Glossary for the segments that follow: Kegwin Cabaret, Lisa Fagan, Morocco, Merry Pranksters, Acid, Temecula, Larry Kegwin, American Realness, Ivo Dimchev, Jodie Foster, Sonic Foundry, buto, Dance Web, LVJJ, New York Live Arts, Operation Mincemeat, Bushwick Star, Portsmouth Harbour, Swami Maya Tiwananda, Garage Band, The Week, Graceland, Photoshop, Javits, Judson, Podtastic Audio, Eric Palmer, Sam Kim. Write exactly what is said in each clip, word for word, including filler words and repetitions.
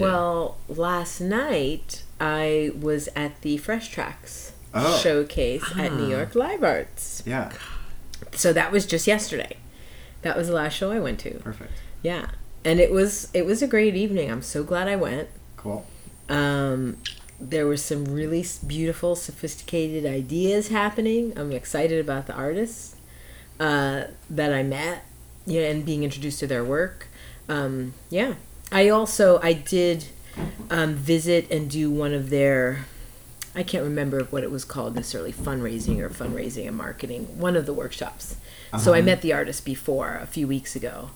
Yeah. Well, last night I was at the Fresh Tracks oh. showcase ah. at New York Live Arts. Yeah. So that was just yesterday. That was the last show I went to. Perfect. Yeah. And it was it was a great evening. I'm so glad I went. Cool. Um, there were some really beautiful, sophisticated ideas happening. I'm excited about the artists uh, that I met, you know, and being introduced to their work. Um, yeah. I also, I did um, visit and do one of their, I can't remember what it was called necessarily, fundraising or fundraising and marketing, one of the workshops. Uh-huh. So I met the artist before a few weeks ago.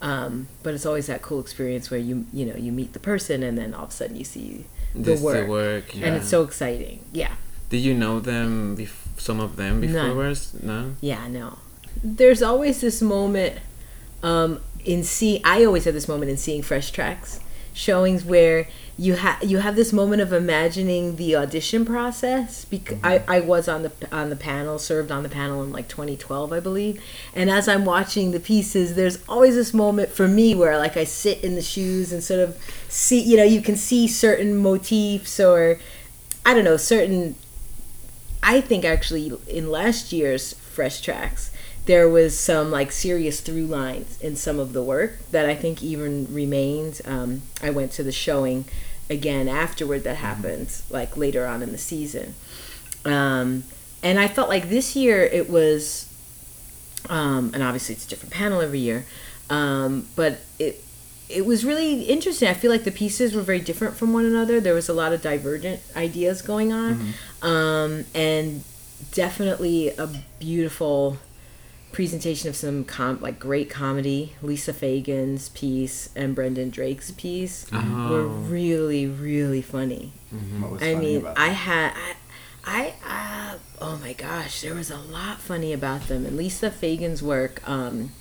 Um, but it's always that cool experience where you you know you meet the person and then all of a sudden you see the this work, the work yeah. and it's so exciting. Yeah. Did you know them? Bef- some of them beforewards? No. Yeah, no. There's always this moment um, in see. I always have this moment in seeing Fresh Tracks showings where you have you have this moment of imagining the audition process. Because mm-hmm. I I was on the on the panel, served on the panel in like twenty twelve, I believe. And as I'm watching the pieces, there's always this moment for me where like I sit in the shoes and sort of see, you know, you can see certain motifs or I don't know, certain. I think actually in last year's Fresh Tracks, there was some like serious through lines in some of the work that I think even remains. Um, I went to the showing again afterward that happens like later on in the season. Um, and I felt like this year it was, um, and obviously it's a different panel every year, um, but it it was really interesting. I feel like the pieces were very different from one another. There was a lot of divergent ideas going on, mm-hmm. um, and definitely a beautiful presentation of some com- like great comedy. Lisa Fagan's piece and Brendan Drake's piece oh. were really, really funny. Mm-hmm. What was I funny mean, about I had, I, I uh, oh my gosh, there was a lot funny about them. And Lisa Fagan's work, um,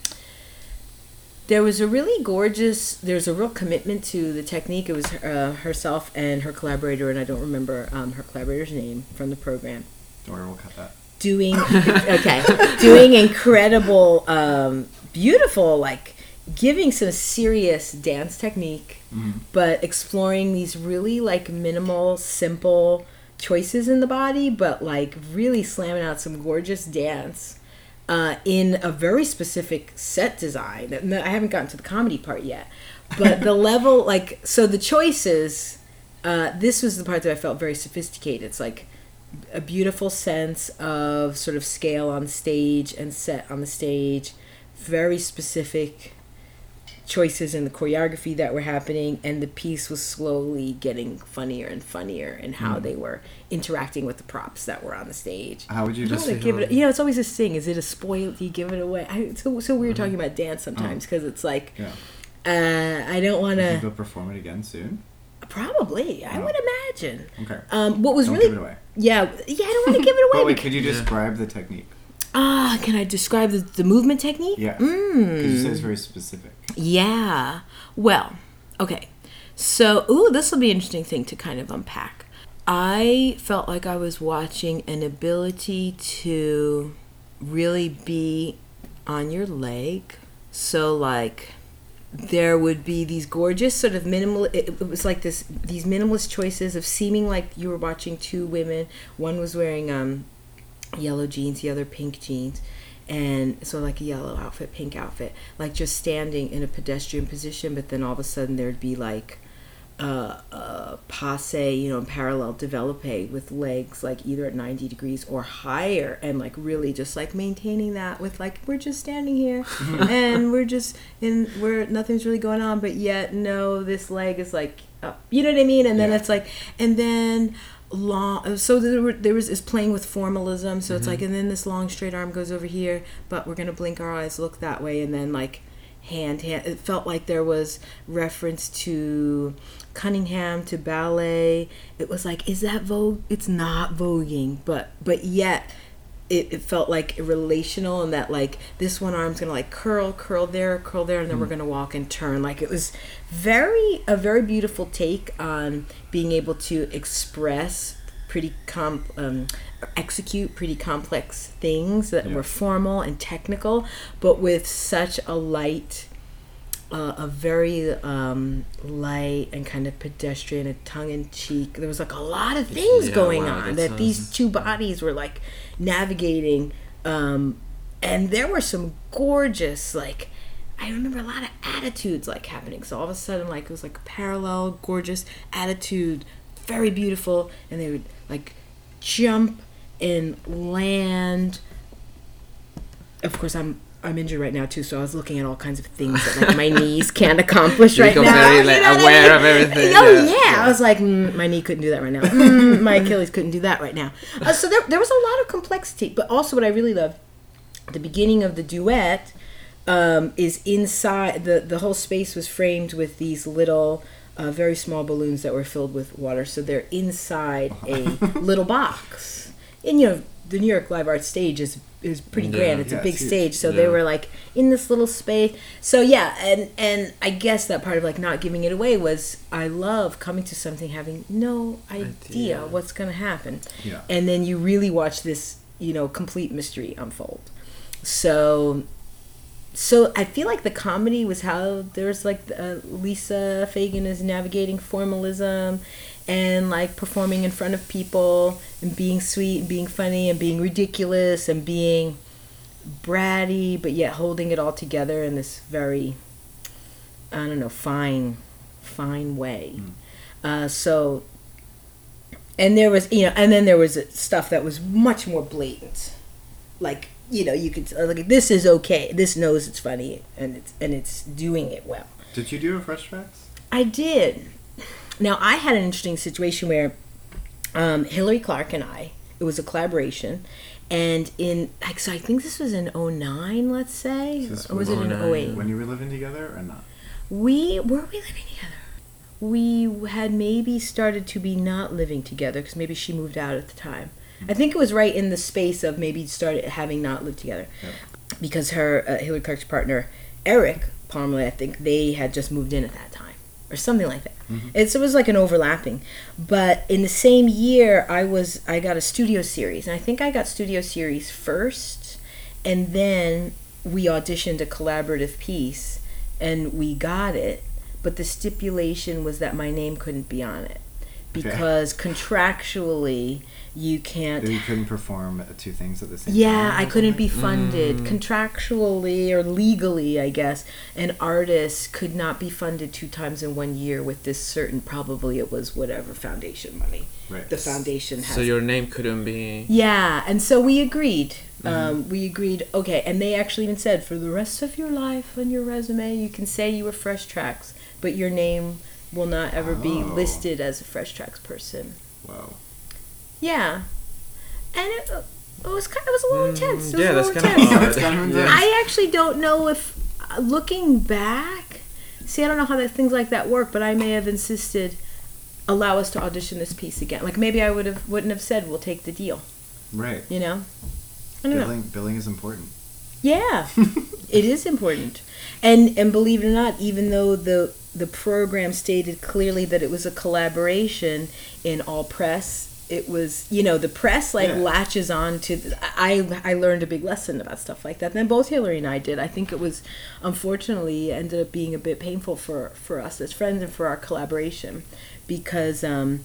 there was a really gorgeous. There's a real commitment to the technique. It was uh, herself and her collaborator, and I don't remember um, her collaborator's name from the program. Don't worry, we'll cut that. Doing okay, doing incredible, um, beautiful, like giving some serious dance technique, mm-hmm. but exploring these really like minimal, simple choices in the body, but like really slamming out some gorgeous dance uh, in a very specific set design. I haven't gotten to the comedy part yet, but the level, like, so the choices. Uh, this was the part that I felt very sophisticated. It's like a beautiful sense of sort of scale on stage and set on the stage, very specific choices in the choreography that were happening, and the piece was slowly getting funnier and funnier in how mm. they were interacting with the props that were on the stage. How would you just give it? Away? You know, it's always this thing: is it a spoil? Do you give it away? I, so, so we were mm-hmm. talking about dance sometimes because oh. it's like, yeah. uh, I don't want to. You'll perform it again soon. Probably, I oh. would imagine. Okay. Um, what was don't really? Give it away. Yeah, yeah. I don't want to give it away. Wait, could you describe yeah. the technique? Ah, can I describe the, the movement technique? Yeah. Because mm. you said it's very specific. Yeah. Well, okay. So, ooh, this will be an interesting thing to kind of unpack. I felt like I was watching an ability to really be on your leg. So, like, there would be these gorgeous sort of minimal, it, it was like this, these minimalist choices of seeming like you were watching two women. One was wearing um, yellow jeans, the other pink jeans. And so like a yellow outfit, pink outfit, like just standing in a pedestrian position. But then all of a sudden there'd be like uh, a passe, you know, in parallel develope with legs like either at ninety degrees or higher, and like really just like maintaining that with like, we're just standing here and we're just in, we're, nothing's really going on, but yet no, this leg is like up, you know what I mean? And then yeah. it's like, and then long, so there, were, there was is playing with formalism, so mm-hmm. it's like, and then this long straight arm goes over here, but we're gonna blink our eyes, look that way, and then like hand hand it felt like there was reference to Cunningham, to ballet. It was like, is that vogue? It's not voguing, but but yet it, it felt like relational, and that like this one arm's gonna like curl curl there, curl there, and then mm. we're gonna walk and turn. Like it was very a very beautiful take on being able to express pretty com um, execute pretty complex things that yeah. were formal and technical, but with such a light uh, a very um, light and kind of pedestrian, a tongue-in-cheek. There was like a lot of things yeah, going wow, on that, that these two bodies were like navigating. Um, and there were some gorgeous, like, I remember a lot of attitudes like happening. So all of a sudden, like, it was like a parallel, gorgeous attitude, very beautiful. And they would like jump and land. Of course, I'm I'm injured right now too, so I was looking at all kinds of things that like my knees can't accomplish right now. Very, like, you know, aware of everything. Oh yeah, yeah. yeah. I was like, mm, my knee couldn't do that right now. Mm, my Achilles couldn't do that right now. Uh, so there there was a lot of complexity, but also what I really loved, the beginning of the duet. Um, is inside, the, the whole space was framed with these little, uh, very small balloons that were filled with water. So they're inside a little box. And, you know, the New York Live Arts stage is is pretty yeah, grand. It's yeah, a big it's stage. So yeah. they were, like, in this little space. So, yeah, and, and I guess that part of, like, not giving it away was I love coming to something having no idea, idea. what's going to happen. Yeah. And then you really watch this, you know, complete mystery unfold. So... So I feel like the comedy was how there's like uh, Lisa Fagan is navigating formalism and like performing in front of people and being sweet and being funny and being ridiculous and being bratty, but yet holding it all together in this very, I don't know, fine, fine way. Mm. Uh, so, and there was, you know, and then there was stuff that was much more blatant, like, you know, you could look at this is okay. This knows it's funny and it's and it's doing it well. Did you do a Fresh Tracks? I did. Now I had an interesting situation where um, Hillary Clark and I, it was a collaboration, and in like, so I think this was in oh nine, let's say, so or was it in oh eight? When you were living together or not? We were we living together. We had maybe started to be not living together because maybe she moved out at the time. I think it was right in the space of maybe started having not lived together. Yep. Because her, uh, Hillary Clark's partner, Eric Palmer, I think they had just moved in at that time or something like that. Mm-hmm. It's, it was like an overlapping. But in the same year, I was I got a studio series. And I think I got studio series first. And then we auditioned a collaborative piece. And we got it. But the stipulation was that my name couldn't be on it. Because okay. contractually... You can't... You couldn't perform two things at the same yeah, time? Yeah, I couldn't be funded. Mm. Contractually or legally, I guess, an artist could not be funded two times in one year with this certain... Probably it was whatever foundation money. Right. The foundation has... So your name couldn't be... Yeah, and so we agreed. Mm-hmm. Um, we agreed, okay, and they actually even said, for the rest of your life on your resume, you can say you were Fresh Tracks, but your name will not ever oh. be listed as a Fresh Tracks person. Wow. Yeah, and it, it was kind of, it was a little intense. It was yeah, a little that's intense. Kind of hard. yeah. I actually don't know if, looking back, see, I don't know how that things like that work, but I may have insisted, allow us to audition this piece again. Like maybe I would have wouldn't have said we'll take the deal. Right. You know. I don't billing, know. Billing is important. Yeah, it is important, and and believe it or not, even though the the program stated clearly that it was a collaboration in all press. It was, you know, the press, like, yeah. latches on to... The, I I learned a big lesson about stuff like that. And then both Hillary and I did. I think it was, unfortunately, ended up being a bit painful for, for us as friends and for our collaboration. Because um,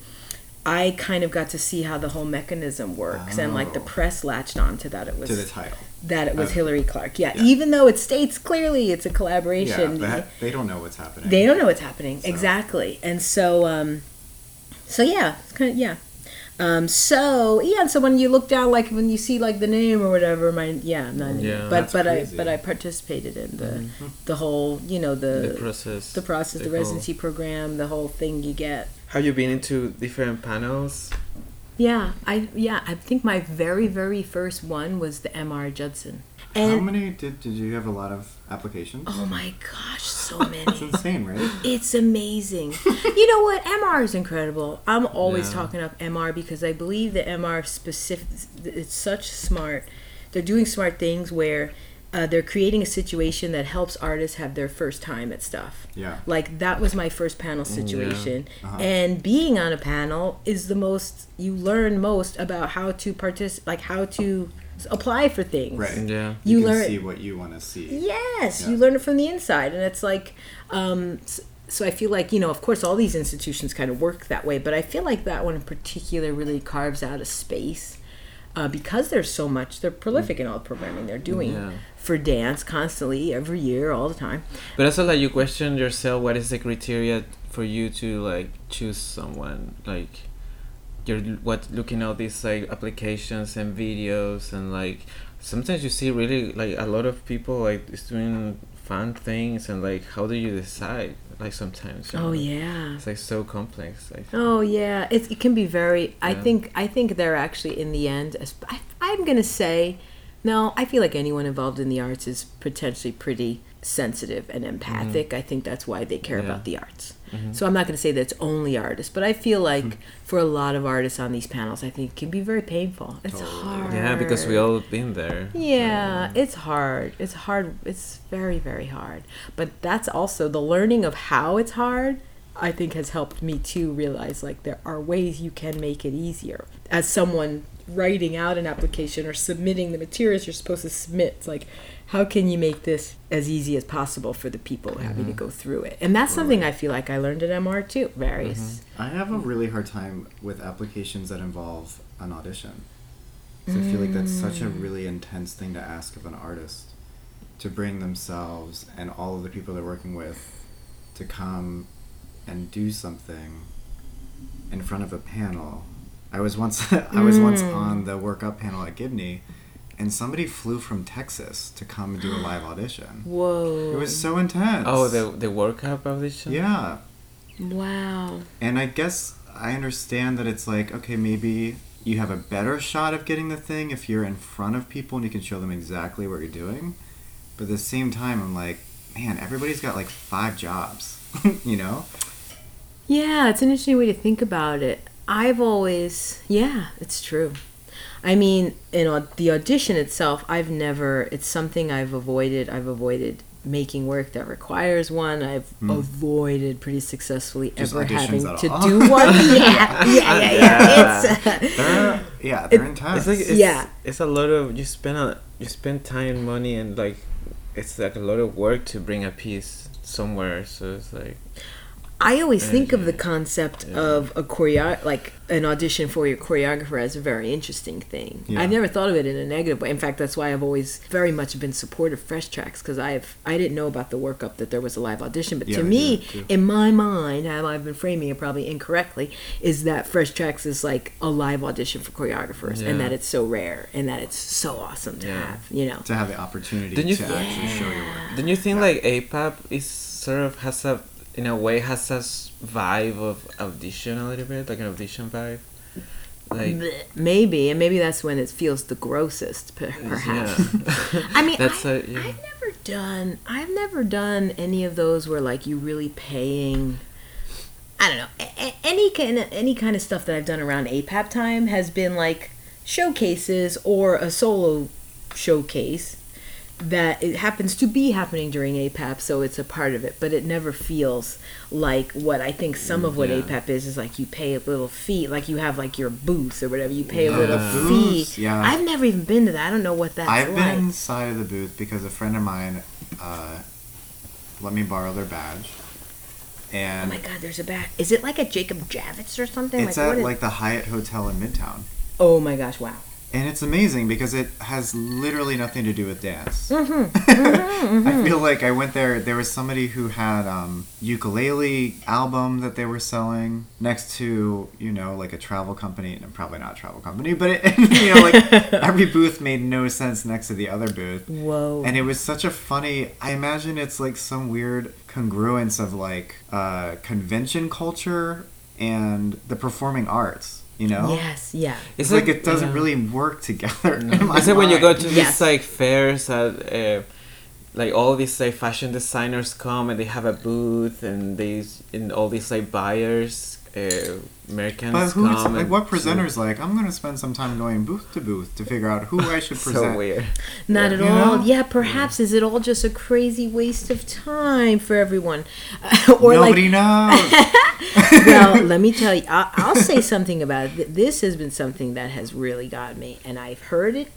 I kind of got to see how the whole mechanism works. Oh. And, like, the press latched on to that. It was, to the title. That it was okay. Hillary Clark. Yeah, yeah, even though it states clearly it's a collaboration. Yeah, that, they don't know what's happening. They don't know what's happening. So. Exactly. And so, um, so yeah, it's kind of, yeah. Um, so yeah, so when you look down, like when you see like the name or whatever, my yeah, not, yeah but but crazy. I but I participated in the mm-hmm. the whole you know the, the process, the process, the, the residency program, the whole thing you get. Have you been into different panels? Yeah, I yeah I think my very very first one was the M R Judson. And how many did did you have a lot of applications? Oh my gosh, so many. It's insane, right? It's amazing. You know what? M R is incredible. I'm always yeah. talking up M R because I believe that M R specific it's such smart. They're doing smart things where uh, they're creating a situation that helps artists have their first time at stuff. Yeah. Like that was my first panel situation. Yeah. Uh-huh. And being on a panel is the most you learn most about how to participate, like how to apply for things. Right. Yeah. You, you can learn, see what you want to see. Yes. Yeah. You learn it from the inside. And it's like, um, so I feel like, you know, of course, all these institutions kind of work that way. But I feel like that one in particular really carves out a space uh, because there's so much. They're prolific in all the programming they're doing. Yeah. For dance constantly, every year, all the time. But also, like, you question yourself, what is the criteria for you to, like, choose someone? Like, you're what looking at these, like, applications and videos, and, like, sometimes you see really, like, a lot of people, like, is doing fun things, and, like, how do you decide? Like, sometimes, you know, oh yeah, it's like so complex, I think. Oh yeah, it's, it can be very, yeah. I think I think they're actually, in the end, I, I'm gonna say no, I feel like anyone involved in the arts is potentially pretty sensitive and empathic. Mm-hmm. I think that's why they care yeah. about the arts. Mm-hmm. So I'm not going to say that it's only artists, but I feel like mm-hmm. for a lot of artists on these panels, I think it can be very painful. It's totally. hard. Yeah, because we all been there. Yeah, so. it's hard. It's hard. It's very, very hard. But that's also the learning of how it's hard, I think, has helped me too realize, like, there are ways you can make it easier. As someone writing out an application or submitting the materials you're supposed to submit, it's like, how can you make this as easy as possible for the people mm-hmm. having to go through it? And that's something I feel like I learned at M R too. Various. Mm-hmm. I have a really hard time with applications that involve an audition. So mm. I feel like that's such a really intense thing to ask of an artist, to bring themselves and all of the people they're working with to come and do something in front of a panel. I was once I was once on the workup panel at Gibney, and somebody flew from Texas to come and do a live audition. Whoa! It was so intense. Oh, the the workup audition. Yeah. Wow. And I guess I understand that it's like, okay, maybe you have a better shot of getting the thing if you're in front of people and you can show them exactly what you're doing. But at the same time, I'm like, man, everybody's got like five jobs, you know? Yeah, it's an interesting way to think about it. I've always, yeah, it's true. I mean, in uh, the audition itself, I've never, it's something I've avoided. I've avoided making work that requires one. I've mm. avoided pretty successfully Just ever having to all. do one. yeah, yeah, yeah, yeah. It's, uh, they're, yeah, they're it, intense. It's like, it's, yeah. it's a lot of, you spend, a, you spend time, money, and like, it's like a lot of work to bring a piece somewhere. So it's like... I always think of the concept yeah. of a choreo- like an audition for your choreographer as a very interesting thing. Yeah. I've never thought of it in a negative way. In fact, that's why I've always very much been supportive of Fresh Tracks, because I've I didn't know about the workup that there was a live audition. But yeah, to me, yeah, in my mind, how I've been framing it probably incorrectly, is that Fresh Tracks is like a live audition for choreographers, yeah. and that it's so rare and that it's so awesome to yeah. have, you know, to have the opportunity to th- actually yeah. show your work. Don't you think yeah. like A P A P is sort of has a in a way has this vibe of audition a little bit, like an audition vibe, like maybe, and maybe that's when it feels the grossest, perhaps. Yeah. I mean, that's I, a, yeah. I've never done, I've never done any of those where like you really paying. I don't know, any kind, any kind of stuff that I've done around A P A P time has been like showcases or a solo showcase. That it happens to be happening during A P A P, so it's a part of it, but it never feels like what I think some of what yeah. A P A P is, is like you pay a little fee, like you have like your booth or whatever, you pay a yeah. little fee. Yeah. I've never even been to that. I don't know what that's I've like. I've been inside of the booth because a friend of mine uh, let me borrow their badge. And oh my God, there's a badge. Is it like a Jacob Javits or something? It's like, at what is- like the Hyatt Hotel in Midtown. Oh my gosh, wow. And it's amazing because it has literally nothing to do with dance. Mm-hmm. Mm-hmm, mm-hmm. I feel like I went there. There was somebody who had um, ukulele album that they were selling next to, you know, like a travel company. And probably not a travel company, but, it, you know, like every booth made no sense next to the other booth. Whoa. And it was such a funny, I imagine it's like some weird congruence of like uh, convention culture and the performing arts. You know? Yes, yeah. It's like it, it doesn't yeah. really work together. No. It's like when you go to yes. these like fairs, at, uh, like all these like fashion designers come and they have a booth, and they and all these like buyers, uh, Americans but who come. But like, what presenters like? I'm gonna spend some time going booth to booth to figure out who I should present. So weird. Not yeah. at all. You know? Yeah, perhaps yeah. is it all just a crazy waste of time for everyone? Uh, or nobody like, knows. Well, let me tell you, I'll, I'll say something about it. This has been something that has really got me, and I've heard it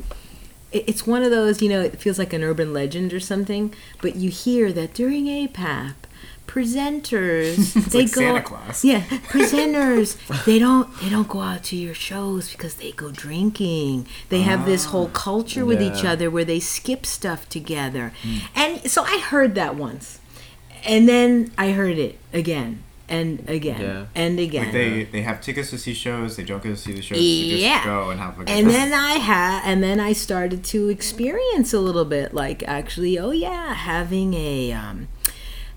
it's one of those, you know, it feels like an urban legend or something, but you hear that during A P A P, presenters it's they like go Santa Claus. Yeah, presenters they don't they don't go out to your shows because they go drinking. They have ah, this whole culture with yeah. each other where they skip stuff together. Mm. And so I heard that once. And then I heard it again and again yeah. and again. Like they they have tickets to see shows, they don't go to see the shows, yeah. they just go and have a good And time. then I ha- and then I started to experience a little bit like actually oh yeah, having a um,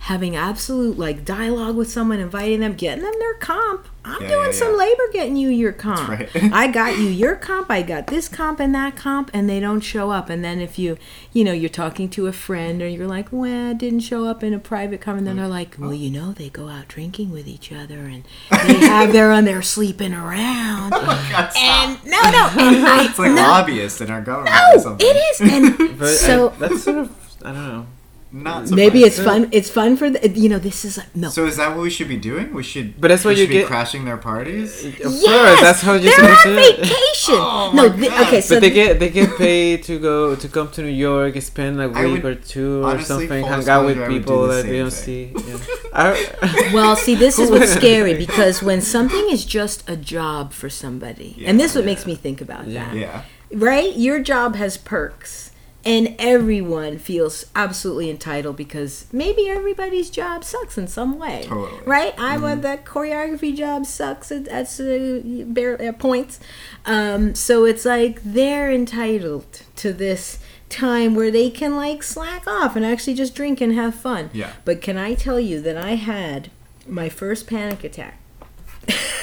having absolute like dialogue with someone, inviting them, getting them their comp. I'm yeah, doing yeah, some yeah. labor getting you your comp. That's right. I got you your comp, I got this comp and that comp, and they don't show up. And then if you, you know, you're talking to a friend or you're like, well, didn't show up in a private com, and then they're like, well, you know, they go out drinking with each other and they have their own, they're sleeping around. Oh my God, stop. And no, no. And I, it's like no, lobbyists in our government no, or something. It is. And but so I, that's sort of, I don't know. Not Maybe it's fun. It's fun for the, you know. This is like, no. So is that what we should be doing? We should. But that's why you should get be crashing their parties. Yes, course, that's how you. They're on vacation. Oh, no, they, okay. So but they get they get paid to go to come to New York, spend like a week would, or two or honestly, something, hang out with people do that we don't thing. see. Yeah. I, well, see, this is what's scary because when something is just a job for somebody, yeah, and this is what yeah. makes me think about yeah. that. Yeah. Right, your job has perks. And everyone feels absolutely entitled because maybe everybody's job sucks in some way, totally. right? I mm-hmm. want that choreography job sucks at, at, at, at points. Um, so it's like they're entitled to this time where they can like slack off and actually just drink and have fun. Yeah. But can I tell you that I had my first panic attack?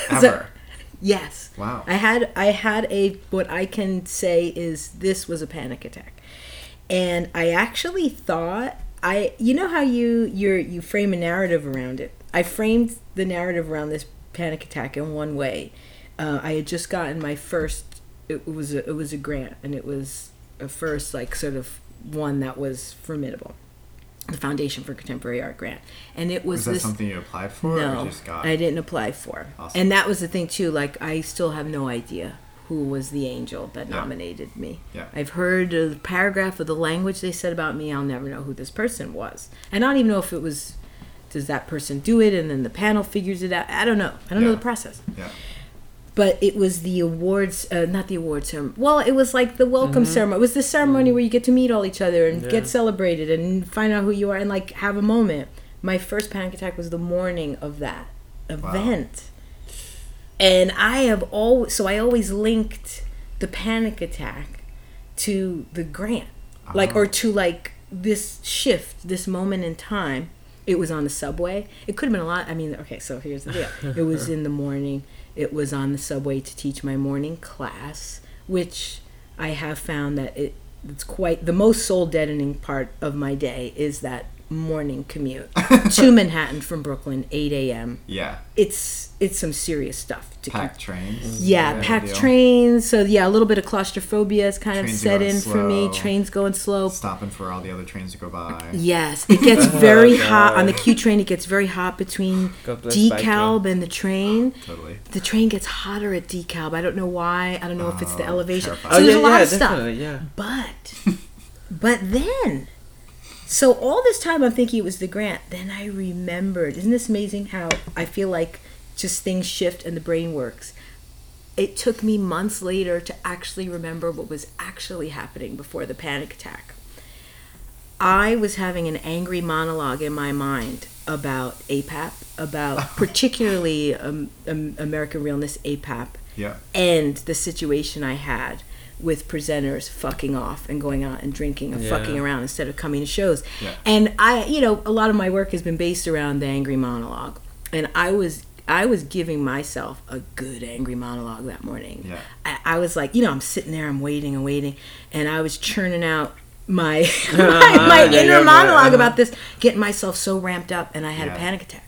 Ever. so, yes. Wow. I had I had a what I can say is this was a panic attack. And I actually thought I, you know how you you you frame a narrative around it. I framed the narrative around this panic attack in one way. Uh, I had just gotten my first. It was a, it was a grant, and it was a first like sort of one that was formidable. The Foundation for Contemporary Art grant, and it was. Was that this, something you applied for? No, or you just got? I didn't apply for. Awesome. And that was the thing too. Like I still have no idea who was the angel that yeah. nominated me. Yeah. I've heard a paragraph of the language they said about me. I'll never know who this person was. And I don't even know if it was, does that person do it and then the panel figures it out? I don't know. I don't yeah. know the process. Yeah. But it was the awards, uh, not the awards ceremony. Well, it was like the welcome mm-hmm. ceremony. It was the ceremony mm-hmm. where you get to meet all each other and yeah. get celebrated and find out who you are and like have a moment. My first panic attack was the morning of that event. Wow. And I have always, so I always linked the panic attack to the grant, uh-huh. like, or to like this shift, this moment in time. It was on the subway. It could have been a lot. I mean, okay, so here's the deal. It was in the morning. It was on the subway to teach my morning class, which I have found that it, it's quite the most soul deadening part of my day is that morning commute to Manhattan from Brooklyn, eight a.m. Yeah, it's it's some serious stuff. To packed con- trains. Yeah, yeah packed trains. So yeah, a little bit of claustrophobia is kind trains of set in slow. for me. Trains going slow. Stopping for all the other trains to go by. Yes, it gets very oh, hot on the Q train. It gets very hot between DeKalb and the train. Oh, totally. The train gets hotter at DeKalb. I don't know why. I don't know oh, if it's the elevation. Terrifying. So oh, there's yeah, a lot yeah, of stuff. Yeah. But but then. So all this time I'm thinking it was the grant. Then I remembered. Isn't this amazing how I feel like just things shift and the brain works? It took me months later to actually remember what was actually happening before the panic attack. I was having an angry monologue in my mind about A P A P, about particularly um, um, American Realness A P A P, yeah. and the situation I had with presenters fucking off and going out and drinking and yeah. fucking around instead of coming to shows. Yeah. And I, you know, a lot of my work has been based around the angry monologue. And I was I was giving myself a good angry monologue that morning. Yeah. I, I was like, you know, I'm sitting there, I'm waiting and waiting, and I was churning out my uh-huh. my, my yeah, inner yeah, monologue uh-huh. about this, getting myself so ramped up, and I had yeah. a panic attack.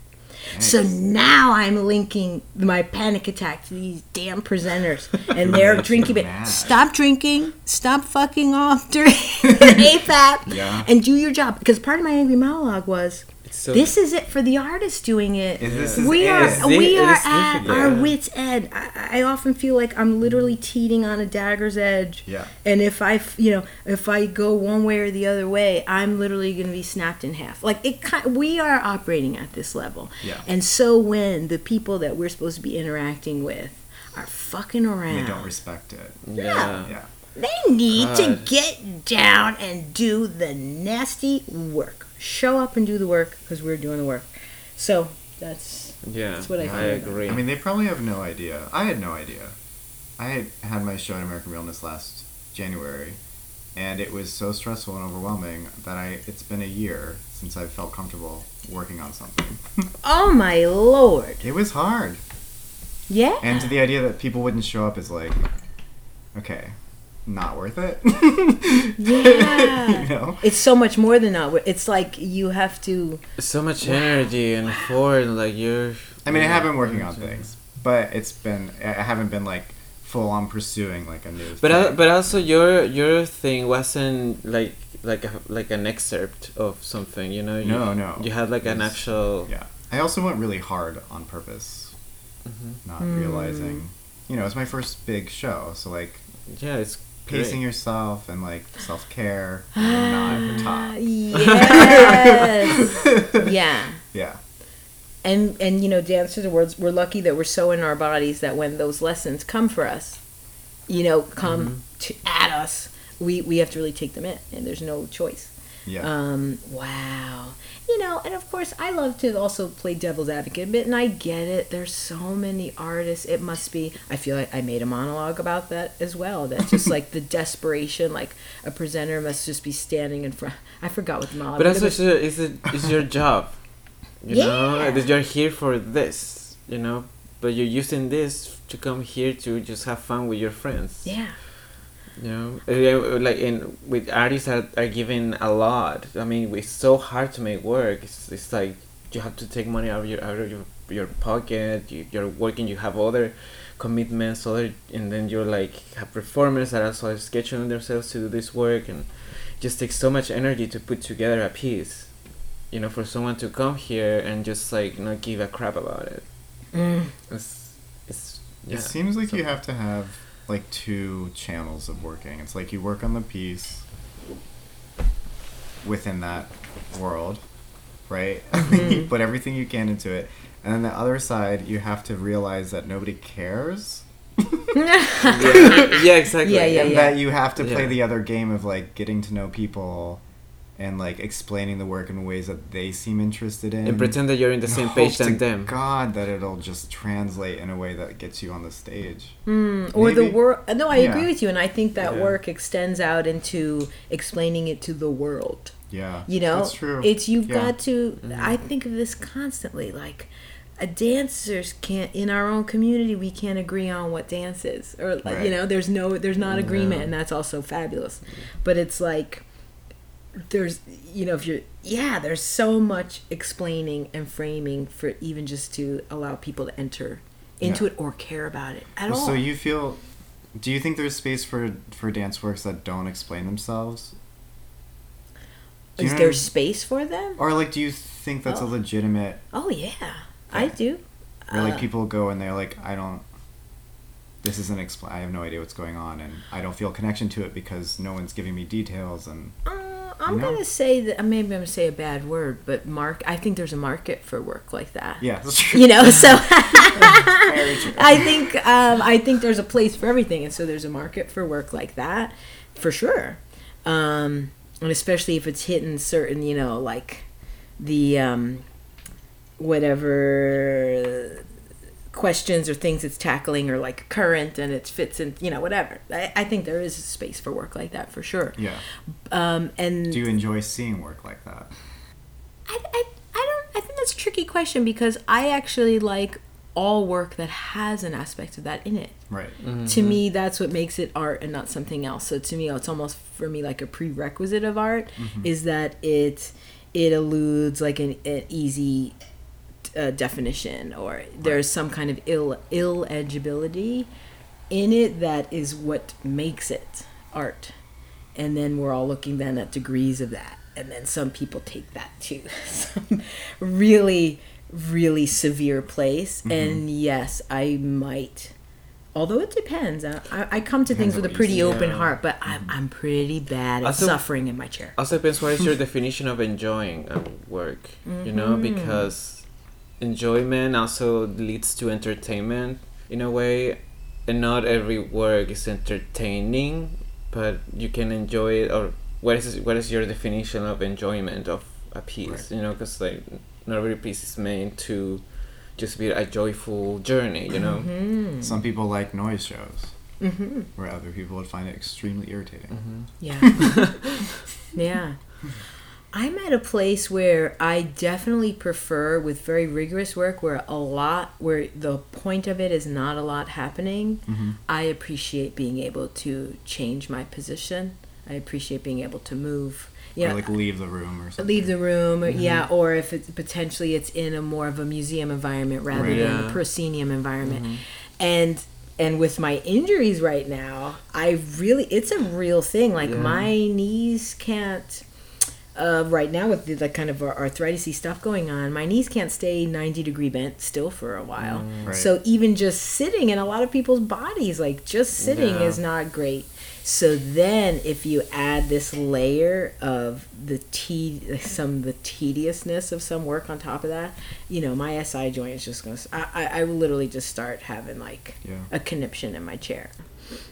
Nice. So now I'm linking my panic attack to these damn presenters and they're drinking. Bit. Stop drinking. Stop fucking off during A P A P yeah. and do your job. Because part of my angry monologue was So this is it for the artist doing it. This is we are it. we are at yeah. our wit's end. I, I often feel like I'm literally teeting on a dagger's edge. Yeah. And if I, you know, if I go one way or the other way, I'm literally going to be snapped in half. Like it, we are operating at this level. Yeah. And so when the people that we're supposed to be interacting with are fucking around, they don't respect it. Yeah. Yeah. They need God. to get down and do the nasty work. Show up and do the work because we're doing the work. So that's yeah. That's what I, I agree. About. I mean, they probably have no idea. I had no idea. I had, had my show at American Realness last January, and it was so stressful and overwhelming that I. It's been a year since I felt comfortable working on something. Oh my Lord! It was hard. Yeah. And to the idea that people wouldn't show up is like, okay. Not worth it. Yeah. You know? It's so much more than not worth it. It's like you have to... So much wow. energy and effort. Wow. Like you're... I mean, I have been working on things. But it's been... I haven't been like full on pursuing like a new but thing. I, but also your your thing wasn't like like a, like an excerpt of something, you know? You, no, no. You had like an it's, actual... Yeah. I also went really hard on purpose. Mm-hmm. Not mm. realizing... You know, it's my first big show. So like... Yeah, it's... Pacing yourself and like self care, uh, not at the top. Yes. Yeah. Yeah. And and you know, dancers are we're, we're lucky that we're so in our bodies that when those lessons come for us, you know, come mm-hmm. to at us, we we have to really take them in, and there's no choice. Yeah. Um, wow. You know, and of course, I love to also play devil's advocate a bit, and I get it. There's so many artists. It must be. I feel like I made a monologue about that as well. That's just like the desperation. Like a presenter must just be standing in front. I forgot what the monologue. But that's is it is your job. You yeah. know, you're here for this. You know, but you're using this to come here to just have fun with your friends. Yeah. You know, like in with artists are, are given a lot. I mean, it's so hard to make work. It's, it's like you have to take money out of your out of your, your pocket. You, you're working. You have other commitments, other, and then you're like have performers that also are scheduling themselves to do this work, and just takes so much energy to put together a piece. You know, for someone to come here and just like not give a crap about it. Mm. It's, it's, yeah. It seems like so, you have to have. Like two channels of working. It's like you work on the piece within that world, right? Mm-hmm. You put everything you can into it, and then the other side, you have to realize that nobody cares. yeah. yeah, exactly. Yeah, yeah, and yeah. that you have to play yeah. the other game of like getting to know people and like explaining the work in ways that they seem interested in, and pretend that you're in the same page than them. God, that it'll just translate in a way that gets you on the stage. Mm, or Maybe. the world. No, I yeah. agree with you, and I think that yeah. work extends out into explaining it to the world. Yeah, you know, that's true. It's you've yeah. got to. Mm-hmm. I think of this constantly, like. A dancers can't in our own community. We can't agree on what dance is, or like right. you know, there's no, there's not agreement, yeah. and that's also fabulous. Yeah. But it's like. There's, you know, if you're, yeah, there's so much explaining and framing for even just to allow people to enter into yeah. it or care about it at well, all. So you feel, do you think there's space for, for dance works that don't explain themselves? Do Is you know there I mean? space for them? Or like, do you think that's oh. a legitimate? Oh yeah, thing? I do. Or like uh, people go and they're like, I don't, this isn't, expl- I have no idea what's going on and I don't feel connection to it because no one's giving me details and... Um, I'm you know? gonna say that maybe I'm gonna say a bad word, but mark. I think there's a market for work like that. Yeah, that's true. You know, so I think um, I think there's a place for everything, and so there's a market for work like that, for sure. Um, and especially if it's hitting certain, you know, like the um, whatever questions or things it's tackling, or like current, and it fits in, you know, whatever. I, I think there is space for work like that for sure. Yeah. Um, and do you enjoy seeing work like that? I, I, I don't. I think that's a tricky question because I actually like all work that has an aspect of that in it. Right. Mm-hmm. To me, that's what makes it art and not something else. So to me, it's almost for me like a prerequisite of art mm-hmm. is that it it eludes like an, an easy. Uh, definition or there's some kind of ill illegibility in it that is what makes it art, and then we're all looking then at degrees of that and then some people take that to some really, really severe place. Mm-hmm. And yes, I might, although it depends. I, I come to depends things with a pretty open yeah. heart, but I'm, I'm pretty bad at also, suffering in my chair. Also depends what is your definition of enjoying work, mm-hmm. you know, because enjoyment also leads to entertainment in a way, and not every work is entertaining, but you can enjoy it. Or what is what is your definition of enjoyment of a piece? Right. You know, because like not every piece is meant to just be a joyful journey. You know, mm-hmm. some people like noise shows, mm-hmm. where other people would find it extremely irritating. Mm-hmm. Yeah, yeah. I'm at a place where I definitely prefer, with very rigorous work, where a lot, where the point of it is not a lot happening. Mm-hmm. I appreciate being able to change my position. I appreciate being able to move. You or know, like leave the room or something. Leave the room, mm-hmm. yeah. Or if it's potentially it's in a more of a museum environment rather right, than yeah. a proscenium environment, mm-hmm. and and with my injuries right now, I really it's a real thing. Like yeah. my knees can't. Uh, right now with the, the kind of arthritis-y stuff going on, my knees can't stay ninety degree bent still for a while. Mm, right. So even just sitting in a lot of people's bodies, like just sitting yeah. is not great. So then if you add this layer of the te- some the tediousness of some work on top of that, you know, my S I joint is just going to... I I will literally just start having like yeah. a conniption in my chair.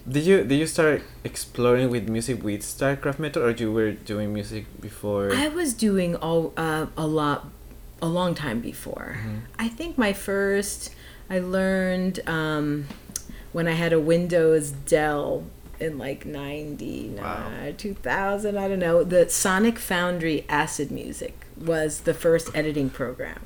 Did you did you start exploring with music with StarCraft Metal, or you were doing music before? I was doing all uh, a lot, a long time before. Mm-hmm. I think my first, I learned um, when I had a Windows Dell in like ninety-nine, wow. two thousand, I don't know. The Sonic Foundry Acid music was the first editing program.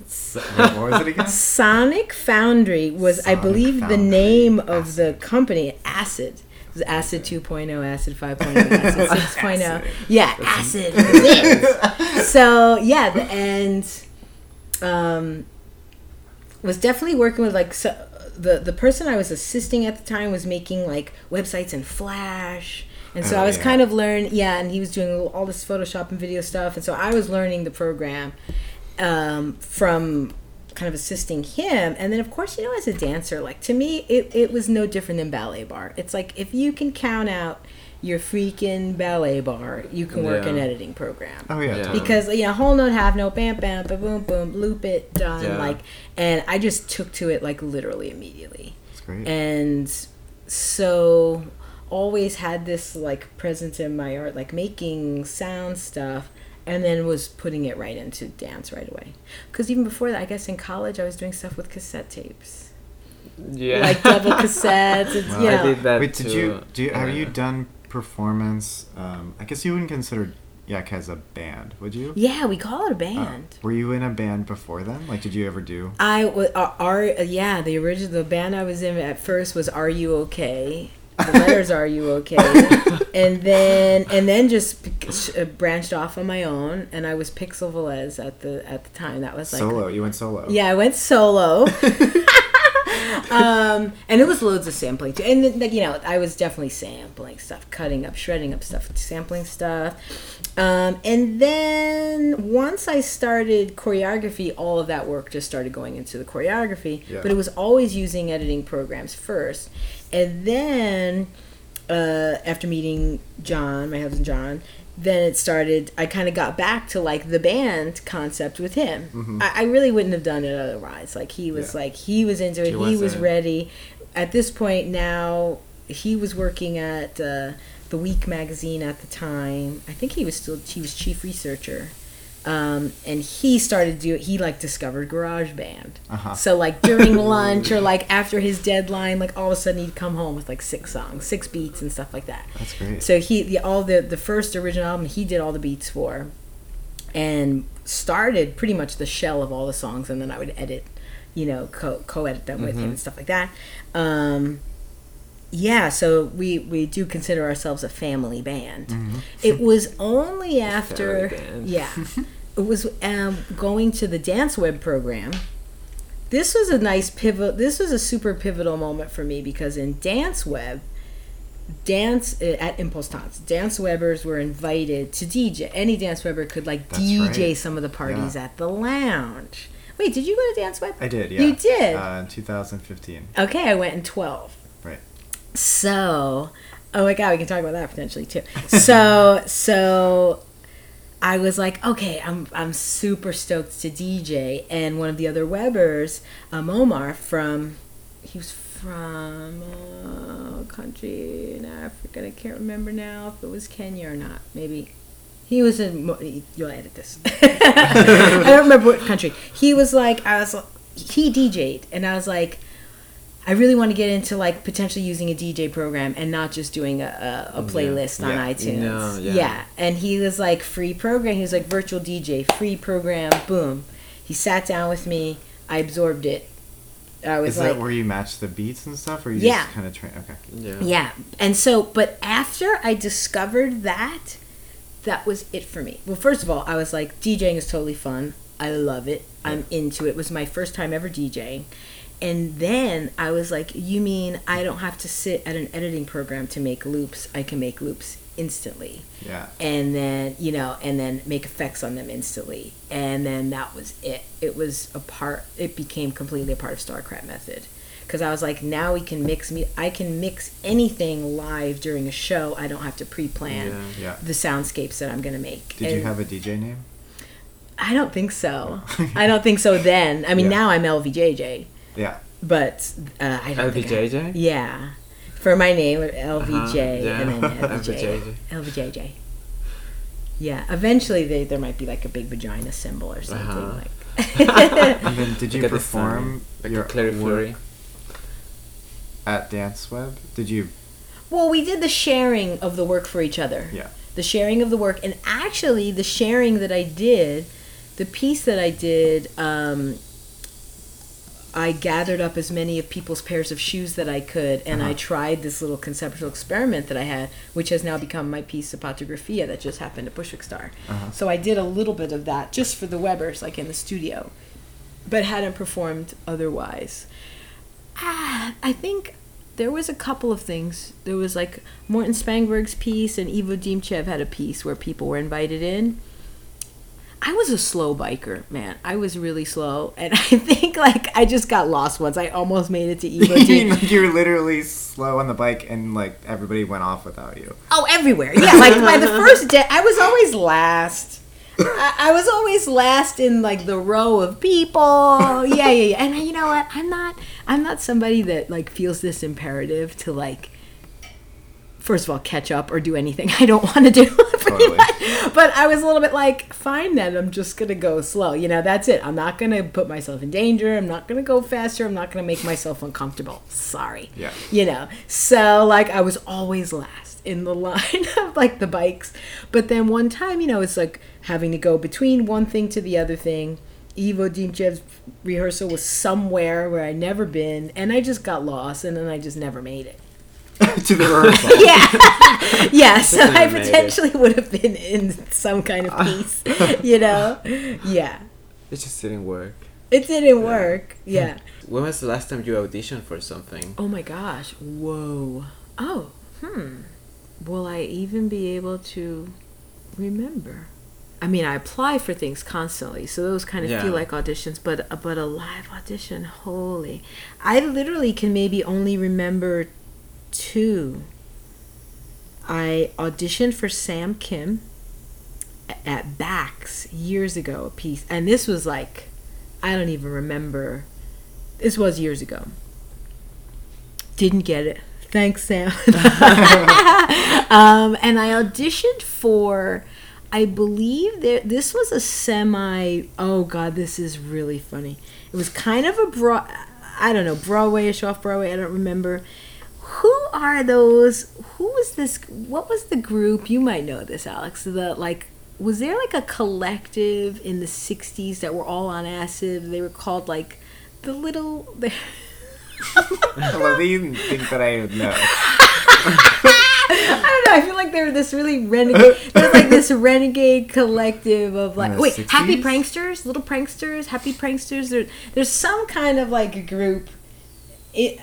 What was it again? Sonic Foundry was, Sonic I believe, Foundry. The name of Acid. The company, Acid. It was Acid two point oh, Acid five point oh, Acid six point oh. Acid. Yeah, Acid was it. So, yeah, the end um, was definitely working with, like, so, the, the person I was assisting at the time was making, like, websites in Flash. And so oh, I was yeah. kind of learning, yeah, and he was doing all this Photoshop and video stuff. And so I was learning the program um, from kind of assisting him. And then, of course, you know, as a dancer, like to me, it, it was no different than ballet bar. It's like if you can count out your freaking ballet bar, you can work yeah. an editing program. Oh, yeah. yeah. Because, you know, whole note, half note, bam, bam, ba boom, boom, loop it, done. Yeah. Like, and I just took to it like literally immediately. That's great. And so... always had this like presence in my art, like making sound stuff, and then was putting it right into dance right away. Because even before that, I guess in college I was doing stuff with cassette tapes. Yeah, like double cassettes. It's, well, you know. I did that. Wait, did too. you do? You, have yeah. you done performance? Um, I guess you wouldn't consider Yak as a band, would you? Yeah, we call it a band. Uh, were you in a band before then? Like, did you ever do? I was. Uh, are uh, yeah, the original the band I was in at first was Are You Okay? The letters Are You Okay? and then and then just branched off on my own, and I was Pixel Velez at the at the time. That was like solo. You went solo. Yeah, I went solo. um, and it was loads of sampling too. And then, you know, I was definitely sampling stuff, cutting up, shredding up stuff, sampling stuff. Um, and then once I started choreography, all of that work just started going into the choreography. Yeah. But it was always using editing programs first. And then, uh, after meeting John, my husband John, then it started, I kind of got back to, like, the band concept with him. Mm-hmm. I, I really wouldn't have done it otherwise. Like, he was, yeah. like, he was into it. He, he was ready. At this point now, he was working at uh, The Week magazine at the time. I think he was still, he was chief researcher. Um, and he started do he like discovered Garage Band. Uh-huh. So like during lunch or like after his deadline, like all of a sudden he'd come home with like six songs, six beats and stuff like that. That's great. So he the, all the the first original album he did all the beats for, and started pretty much the shell of all the songs, and then I would edit, you know, co co edit them with mm-hmm. him and stuff like that. Um, Yeah, so we, we do consider ourselves a family band. Mm-hmm. It was only after, yeah, it was um, going to the Dance Web program. This was a nice pivot. This was a super pivotal moment for me because in Dance Web, dance at Impulstanz, dance webbers were invited to D J. Any dance webber could like That's D J right. some of the parties yeah. at the lounge. Wait, did you go to Dance Web? I did, yeah. You did? Uh, in two thousand fifteen. Okay, I went in twelve. Right. So, oh my God, we can talk about that potentially too. So, so I was like, okay, I'm I'm super stoked to D J. And one of the other Webbers, um, Omar from, he was from a uh, country in Africa. I can't remember now if it was Kenya or not. Maybe. He was in, you'll edit this. I don't remember what country. He was like, I was, he D J'd, and I was like, I really want to get into like potentially using a D J program and not just doing a, a, a playlist yeah. on yeah. iTunes. No, yeah. yeah. And he was like, free program. He was like, virtual D J, free program, boom. He sat down with me. I absorbed it. I was Is like, that where you match the beats and stuff? Or you yeah. just kind of train? Okay. Yeah. Yeah. And so, but after I discovered that, that was it for me. Well, first of all, I was like, DJing is totally fun. I love it. I'm into it. It was my first time ever DJing. And then I was like, you mean I don't have to sit at an editing program to make loops? I can make loops instantly. Yeah. And then, you know, and then make effects on them instantly. And then that was it. It was a part, it became completely a part of StarCraft Method. Because I was like, now we can mix me. I can mix anything live during a show. I don't have to pre-plan yeah, yeah. the soundscapes that I'm going to make. Did and you have a D J name? I don't think so. I don't think so then. I mean, yeah. now I'm L V J J. Yeah. But uh, I don't L V J J? Think I, yeah. For my name, L V J, uh-huh, yeah. and then L V J. L V J J. Yeah. Eventually, they, there might be like a big vagina symbol or something. Uh-huh. Like. And then did you like perform like your Clary at Dance Web? Did you? Well, we did the sharing of the work for each other. Yeah. The sharing of the work. And actually, the sharing that I did, the piece that I did, um, I gathered up as many of people's pairs of shoes that I could, and uh-huh. I tried this little conceptual experiment that I had, which has now become my piece of patrographia that just happened at Bushwick Star. Uh-huh. So I did a little bit of that just for the Webbers, like in the studio, but hadn't performed otherwise. Ah, I think... There was a couple of things. There was like Morten Spangberg's piece and Ivo Dimchev had a piece where people were invited in. I was a slow biker, man. I was really slow. And I think like I just got lost once. I almost made it to Ivo Dimchev. You were literally slow on the bike and like everybody went off without you. Oh, everywhere. Yeah, like by the first day, I was always last. I, I was always last in like the row of people. Yeah, yeah, yeah. And you know what? I'm not I'm not somebody that like feels this imperative to like first of all catch up or do anything I don't want to do. Totally. But I was a little bit like, fine then, I'm just gonna go slow. You know, that's it. I'm not gonna put myself in danger, I'm not gonna go faster, I'm not gonna make myself uncomfortable. Sorry. Yeah. You know. So like I was always last in the line of like the bikes. But then one time, you know, it's like having to go between one thing to the other thing. Ivo Dimchev's rehearsal was somewhere where I'd never been, and I just got lost, and then I just never made it. To the rehearsal. Yeah. Yeah, so I potentially would have been in some kind of piece, you know? Yeah. It just didn't work. It didn't yeah. work, yeah. When was the last time you auditioned for something? Oh my gosh, whoa. Oh, hmm. Will I even be able to remember? I mean, I apply for things constantly, so those kind of yeah. feel like auditions, but but a live audition, holy. I literally can maybe only remember two. I auditioned for Sam Kim at Bax years ago, a piece, and this was like, I don't even remember. This was years ago. Didn't get it. Thanks, Sam. um, and I auditioned for, I believe, there, this was a semi, oh God, this is really funny. It was kind of a, broad, I don't know, Broadway-ish, off-Broadway, I don't remember. Who are those, who was this, what was the group, you might know this, Alex, the, like, was there like a collective in the sixties that were all on acid? They were called like the little... The, well, they didn't think that I would know. I don't know. I feel like they were this really renegade. They're like this renegade collective of like, wait, sixties? Happy Pranksters, Little Pranksters, Happy Pranksters. There, there's some kind of like group. It,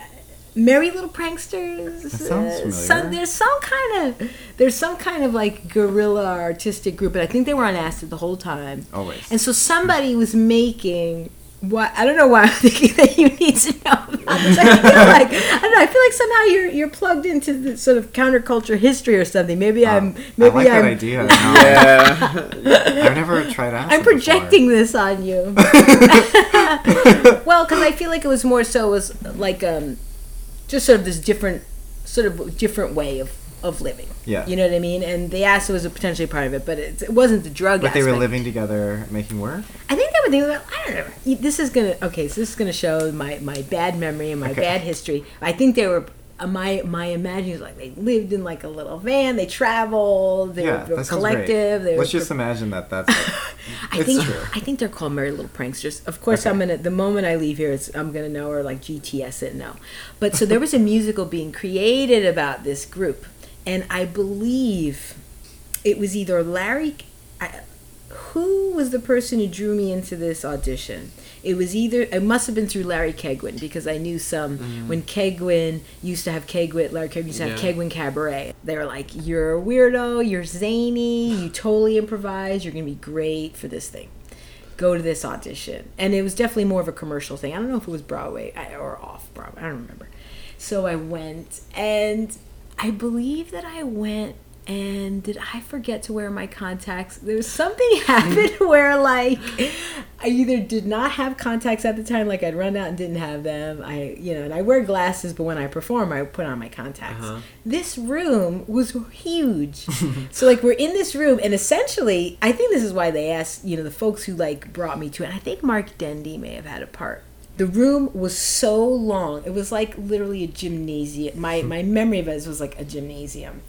Merry Little Pranksters. That sounds familiar. Some, there's some kind of there's some kind of like guerrilla artistic group, and I think they were on acid the whole time. Always. And so somebody was making what I don't know why I'm thinking that you need to know about this. I feel like I don't know. I feel like somehow you're you're plugged into the sort of counterculture history or something. Maybe uh, I'm maybe I like I'm, that idea. No. Yeah. I've never tried acid. I'm projecting before. This on you. Well, because I feel like it was more so it was like um. just sort of this different, sort of different way of, of living. Yeah. You know what I mean? And the acid was a potentially part of it, but it, it wasn't the drug But aspect. They were living together, making work? I think they were thinking about, I don't know. This is going to, okay, so this is going to show my, my bad memory and my okay. bad history. I think they were, uh, my my imagining is like they lived in like a little van, they traveled, they yeah, were, were collective. They Let's were, just imagine that that's like, I think true. I think they're called Merry Little Pranksters. Of course, okay. I'm gonna. The moment I leave here, it's, I'm gonna know or like G T S it. No, but so there was a musical being created about this group, and I believe it was either Larry. I, who was the person who drew me into this audition? It was either it must have been through Larry Kegwin because I knew some mm. when Kegwin used to have Kegwin Larry Kegwin used to have yeah. Kegwin Cabaret. They were like, "You're a weirdo. You're zany. You totally improvise. You're gonna be great for this thing. Go to this audition." And it was definitely more of a commercial thing. I don't know if it was Broadway or off Broadway. I don't remember. So I went, and I believe that I went. And did I forget to wear my contacts? There was something happened where, like, I either did not have contacts at the time, like I'd run out and didn't have them. I, you know, and I wear glasses, but when I perform, I put on my contacts. Uh-huh. This room was huge. So, like, we're in this room, and essentially, I think this is why they asked, you know, the folks who, like, brought me to it. I think Mark Dendy may have had a part. The room was so long. It was, like, literally a gymnasium. My, my memory of it was, like, a gymnasium.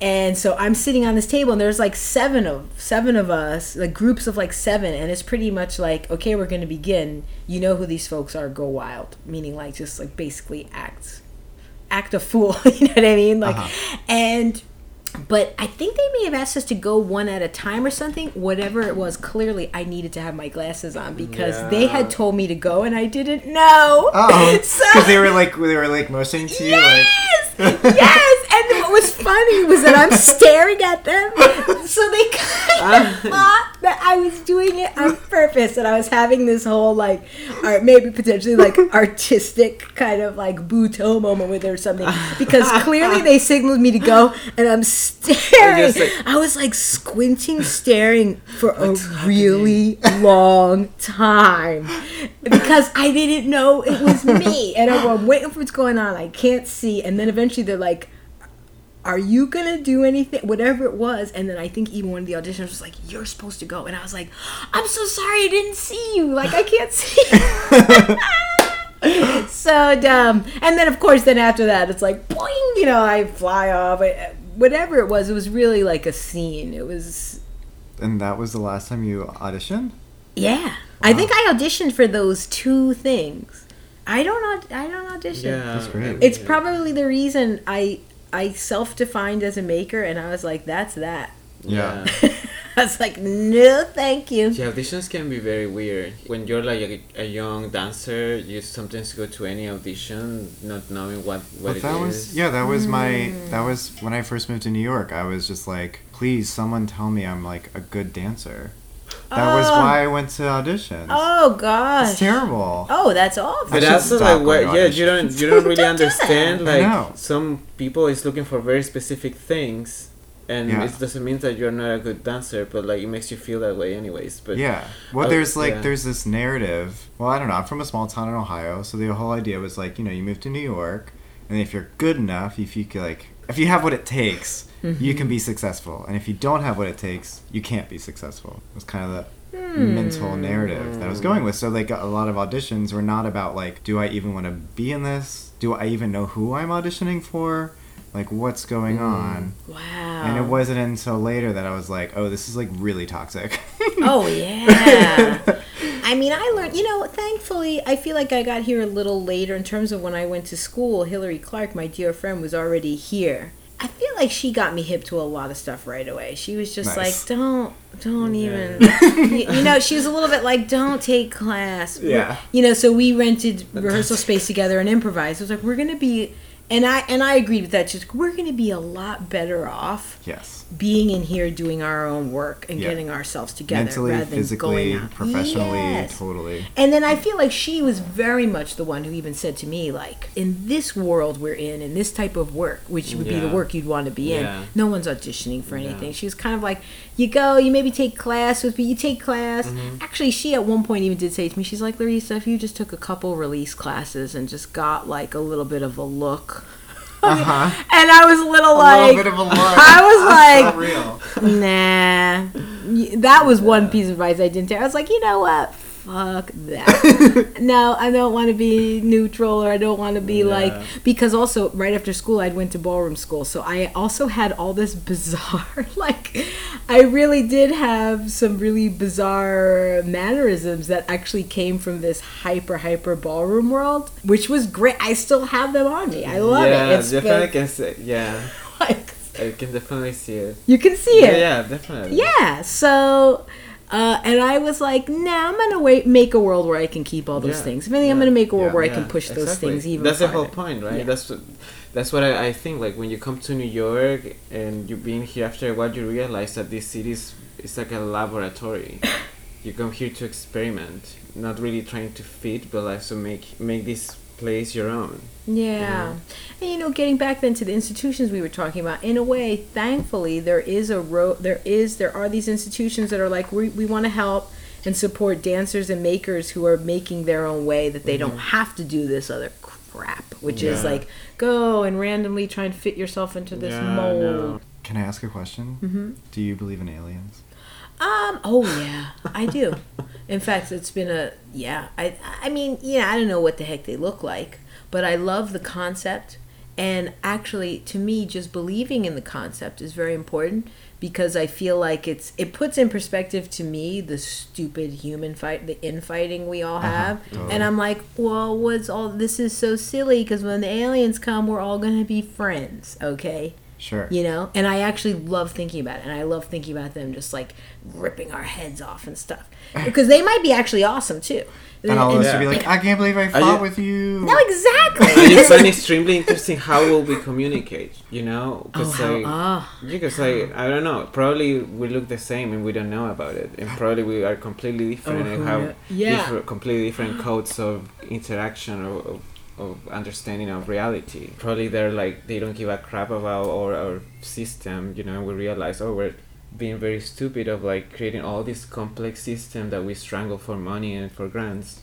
And so I'm sitting on this table, and there's like seven of seven of us, like groups of like seven, and it's pretty much like, okay, we're going to begin. You know who these folks are? Go wild, meaning like just like basically act, act a fool. You know what I mean? Like, uh-huh. and but I think they may have asked us to go one at a time or something. Whatever it was, clearly I needed to have my glasses on because yeah. they had told me to go, and I didn't know. Oh, because so, they were like they were like motioning to yes! you, like yes. And what was funny was that I'm staring at them, so they kind of thought that I was doing it on purpose, and I was having this whole like, or maybe potentially like artistic kind of like buto moment with her or something, because clearly they signaled me to go, and I'm staring. Like, I was like squinting, staring for a really happening? long time because I didn't know it was me, and I'm waiting for what's going on. I can't see, and then eventually they're like, are you going to do anything? Whatever it was. And then I think even one of the auditioners was like, you're supposed to go. And I was like, I'm so sorry I didn't see you. Like, I can't see you. So dumb. And then, of course, then after that, it's like, boing, you know, I fly off. I, whatever it was, it was really like a scene. It was. And that was the last time you auditioned? Yeah. Wow. I think I auditioned for those two things. I don't, I don't audition. Yeah, that's great. It's yeah. probably the reason I... I self-defined as a maker, and I was like, that's that. Yeah. I was like, no, thank you. Yeah, auditions can be very weird. When you're like a, a young dancer, you sometimes go to any audition not knowing what, what it that is. Was, yeah, that was mm. my, that was when I first moved to New York. I was just like, please, someone tell me I'm like a good dancer. That oh. was why I went to auditions. Oh gosh, it's terrible. Oh, that's awful. But that's like where, yeah, you don't you don't really don't understand. Do like some people is looking for very specific things, and yeah. it doesn't mean that you're not a good dancer, but like it makes you feel that way anyways. But yeah, well, there's like yeah. there's this narrative. Well, I don't know. I'm from a small town in Ohio, so the whole idea was like, you know, you move to New York, and if you're good enough, if you like, if you have what it takes. Mm-hmm. You can be successful, and if you don't have what it takes, you can't be successful. It was kind of the mm. mental narrative that I was going with. So like a lot of auditions were not about like, do I even want to be in this? Do I even know who I'm auditioning for? Like, what's going mm. on? Wow. And it wasn't until later that I was like, oh, this is like really toxic. Oh yeah. I mean, I learned, you know, thankfully, I feel like I got here a little later in terms of when I went to school. Hillary Clark, my dear friend, was already here. I feel like she got me hip to a lot of stuff right away. She was just nice. like, don't Don't even. you, you know, she was a little bit like, don't take class. Yeah. You know, so we rented rehearsal space together and improvised. It was like, we're going to be, and I and I agreed with that. She's like, we're going to be a lot better off yes. being in here doing our own work and yeah. getting ourselves together. Mentally, rather than physically, going professionally, yes. totally. And then I feel like she was very much the one who even said to me, like, in this world we're in, in this type of work, which would yeah. be the work you'd want to be yeah. in, no one's auditioning for anything. Yeah. She was kind of like, you go, you maybe take class with me, you take class. Mm-hmm. Actually, she at one point even did say to me, she's like, Larissa, if you just took a couple release classes and just got like a little bit of a look. Uh-huh. And I was a little a like, little bit of a look. I was like, nah, that was yeah. one piece of advice I didn't take. I was like, you know what? Fuck that. No, I don't want to be neutral, or I don't want to be yeah. like, because also right after school I went to ballroom school, so I also had all this bizarre, like, I really did have some really bizarre mannerisms that actually came from this hyper hyper ballroom world, which was great. I still have them on me. I love yeah, it. It's definitely been, I guess it, yeah. Like, I can definitely see it. You can see yeah, it. Yeah, definitely. Yeah, so. Uh, and I was like, nah, I'm going to wait, make a world where I can keep all those yeah, things. If anything, yeah, I'm going to make a world yeah, where yeah, I can push exactly. those things even That's farther. The whole point, right? Yeah. That's what, that's what I, I think. Like, when you come to New York and you've been here, after a while you realize that this city is it's like a laboratory. You come here to experiment, not really trying to fit, but like, so make, make this place your own. Yeah. yeah. And, you know, getting back then to the institutions we were talking about, in a way, thankfully, there is a ro- there is there are these institutions that are like, we we want to help and support dancers and makers who are making their own way, that they mm-hmm. don't have to do this other crap, which yeah. is like, go and randomly try and fit yourself into this yeah, mold. No. Can I ask a question? Mm-hmm. Do you believe in aliens? Um, oh yeah, I do. In fact, it's been a, yeah, I, I mean, yeah, I don't know what the heck they look like. But I love the concept, and actually, to me, just believing in the concept is very important, because I feel like it's it puts in perspective to me the stupid human fight, the infighting we all have, uh-huh. totally. And I'm like, well, what's all this is so silly, because when the aliens come, we're all gonna be friends, okay? Sure. You know, and I actually love thinking about it, and I love thinking about them just like ripping our heads off and stuff, because they might be actually awesome too. And all of us yeah. would be like, I can't believe I fought you, with you. No, exactly. And it's an extremely interesting how will we communicate, you know? Because oh, like, oh. because like, I don't know, probably we look the same and we don't know about it, and probably we are completely different oh, and have yeah. different, completely different codes of interaction or. Of, of understanding of reality. Probably they're like, they don't give a crap about our, our system, you know, and we realize, oh, we're being very stupid of like creating all this complex system that we strangle for money and for grants.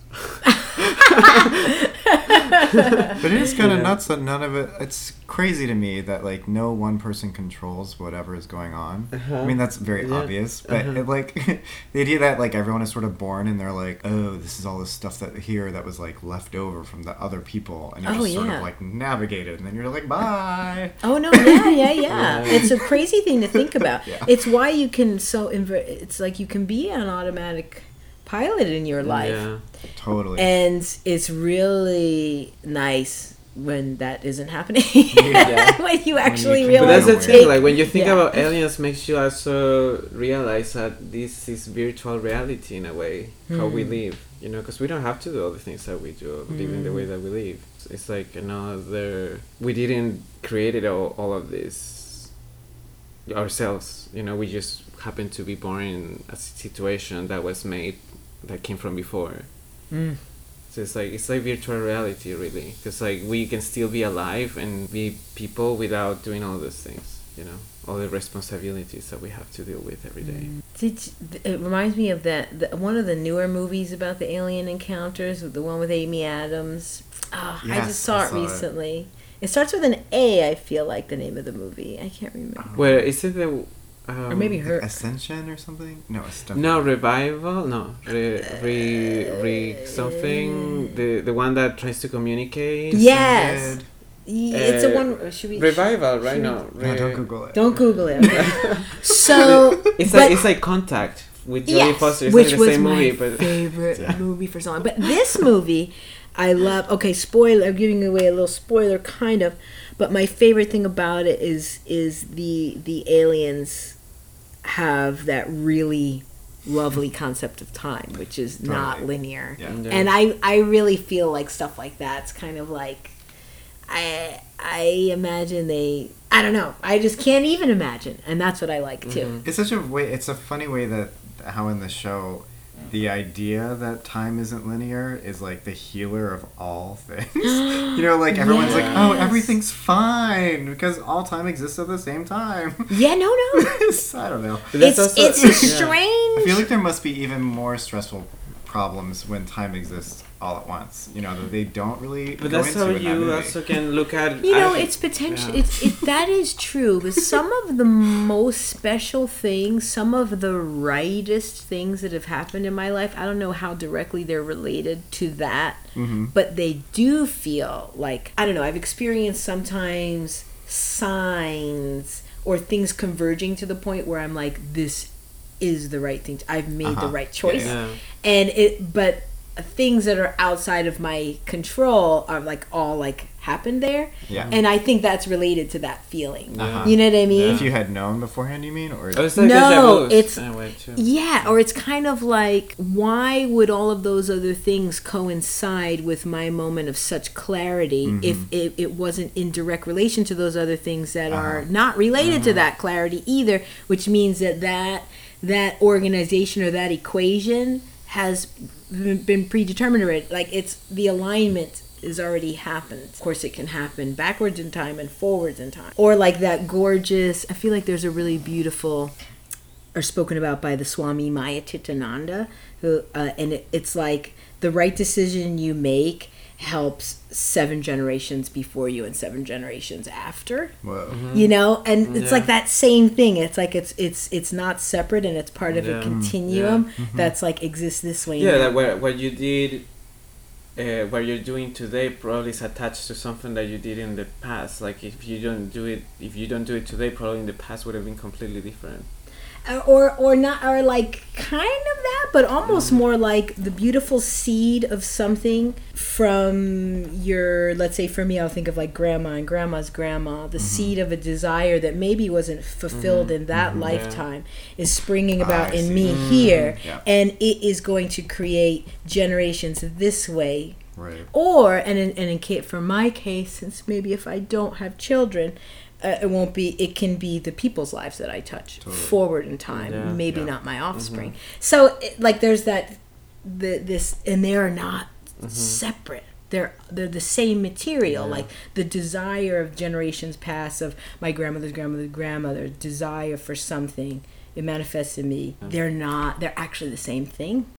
But it is kind of yeah. nuts that none of it, it's crazy to me that like no one person controls whatever is going on. Uh-huh. I mean, that's very yeah. obvious, but uh-huh. it, like the idea that like everyone is sort of born and they're like, oh, this is all this stuff that here that was like left over from the other people, and it's oh, just yeah. sort of like navigated, and then you're like, bye. Oh no, yeah, yeah, yeah. It's a crazy thing to think about. Yeah. It's why you can so, inver- it's like you can be an automatic pilot in your life. Yeah, totally. And it's really nice when that isn't happening. Yeah. When you actually when you realize. But that's the thing, like when you think yeah. about aliens, makes you also realize that this is virtual reality in a way, how mm. we live, you know, because we don't have to do all the things that we do, living mm. the way that we live. It's like another, we didn't create it all, all of this ourselves, you know, we just happened to be born in a situation that was made that came from before. Mm. So it's like it's like virtual reality, really, because like we can still be alive and be people without doing all those things, you know, all the responsibilities that we have to deal with every day. It, it reminds me of that the, one of the newer movies about the alien encounters, the one with Amy Adams. Oh, yes, I just saw, I saw it recently. It. It starts with an A. I feel like the name of the movie. I can't remember. Well, is it the Um, or maybe her Ascension or something? No, no Revival. No, re, re, re something. The the one that tries to communicate. Yes, uh, it's a one. Should we Revival? Should, right? Should no, re, no, don't Google it. Don't Google it. Okay. So it's but, like it's like Contact with Jodie yes, Foster. It's which like the was same my movie, but, favorite yeah. movie for so long. But this movie, I love. Okay, spoiler. I'm giving away a little spoiler, kind of. But my favorite thing about it is is the the aliens. have that really lovely concept of time, which is totally not linear. Yeah. Yeah. And I, I really feel like stuff like that's kind of like, I I imagine they, I don't know, I just can't even imagine. And that's what I like too. Mm-hmm. It's such a way, it's a funny way that how in the show the idea that time isn't linear is like the healer of all things. You know, like everyone's yes. like, oh, everything's fine because all time exists at the same time. Yeah, no, no. I don't know. It's, also, it's yeah. strange. I feel like there must be even more stressful problems when time exists all at once. You know, that they don't really But go that's into how in you that also can look at You know, I, it's potential yeah. it's it, that is true, but some of the most special things, some of the rightest things that have happened in my life, I don't know how directly they're related to that, mm-hmm. but they do feel like, I don't know, I've experienced sometimes signs or things converging to the point where I'm like, this is the right thing. To, I've made uh-huh. the right choice. Yeah. And it but things that are outside of my control are like all like happened there, yeah. and I think that's related to that feeling. Uh-huh. You know what I mean? Yeah. If you had known beforehand, you mean, or oh, it's like no, it's anyway, yeah, or it's kind of like why would all of those other things coincide with my moment of such clarity mm-hmm. if it, it wasn't in direct relation to those other things that uh-huh. are not related uh-huh. to that clarity either, which means that that that organization or that equation has been predetermined already. Like it's the alignment is already happened. Of course it can happen backwards in time and forwards in time, or like that gorgeous, I feel like there's a really beautiful or spoken about by the Swami Maya Tiwananda who uh, and it, it's like the right decision you make helps seven generations before you and seven generations after. Whoa. Mm-hmm. You know, and it's yeah. like that same thing. It's like it's it's it's not separate and it's part of yeah. a continuum yeah. that's like exists this way. Yeah, now. That what what you did, uh, what you're doing today probably is attached to something that you did in the past. Like if you don't do it, if you don't do it today, probably in the past would have been completely different. Or or not, or like kind of that, but almost more like the beautiful seed of something from your, let's say for me, I'll think of like grandma and grandma's grandma, the mm-hmm. seed of a desire that maybe wasn't fulfilled mm-hmm. in that mm-hmm. lifetime is springing about I in see. me mm-hmm. here. Yeah. And it is going to create generations this way. Right. Or, and in, and in case, for my case, since maybe if I don't have children, Uh, it won't be, it can be the people's lives that I touch totally. forward in time, yeah, maybe yeah. not my offspring. Mm-hmm. So it, like there's that, the, this, and they are not mm-hmm. separate. They're they're the same material, yeah. like the desire of generations past of my grandmother's grandmother's grandmother, desire for something, it manifests in me. They're not, they're actually the same thing.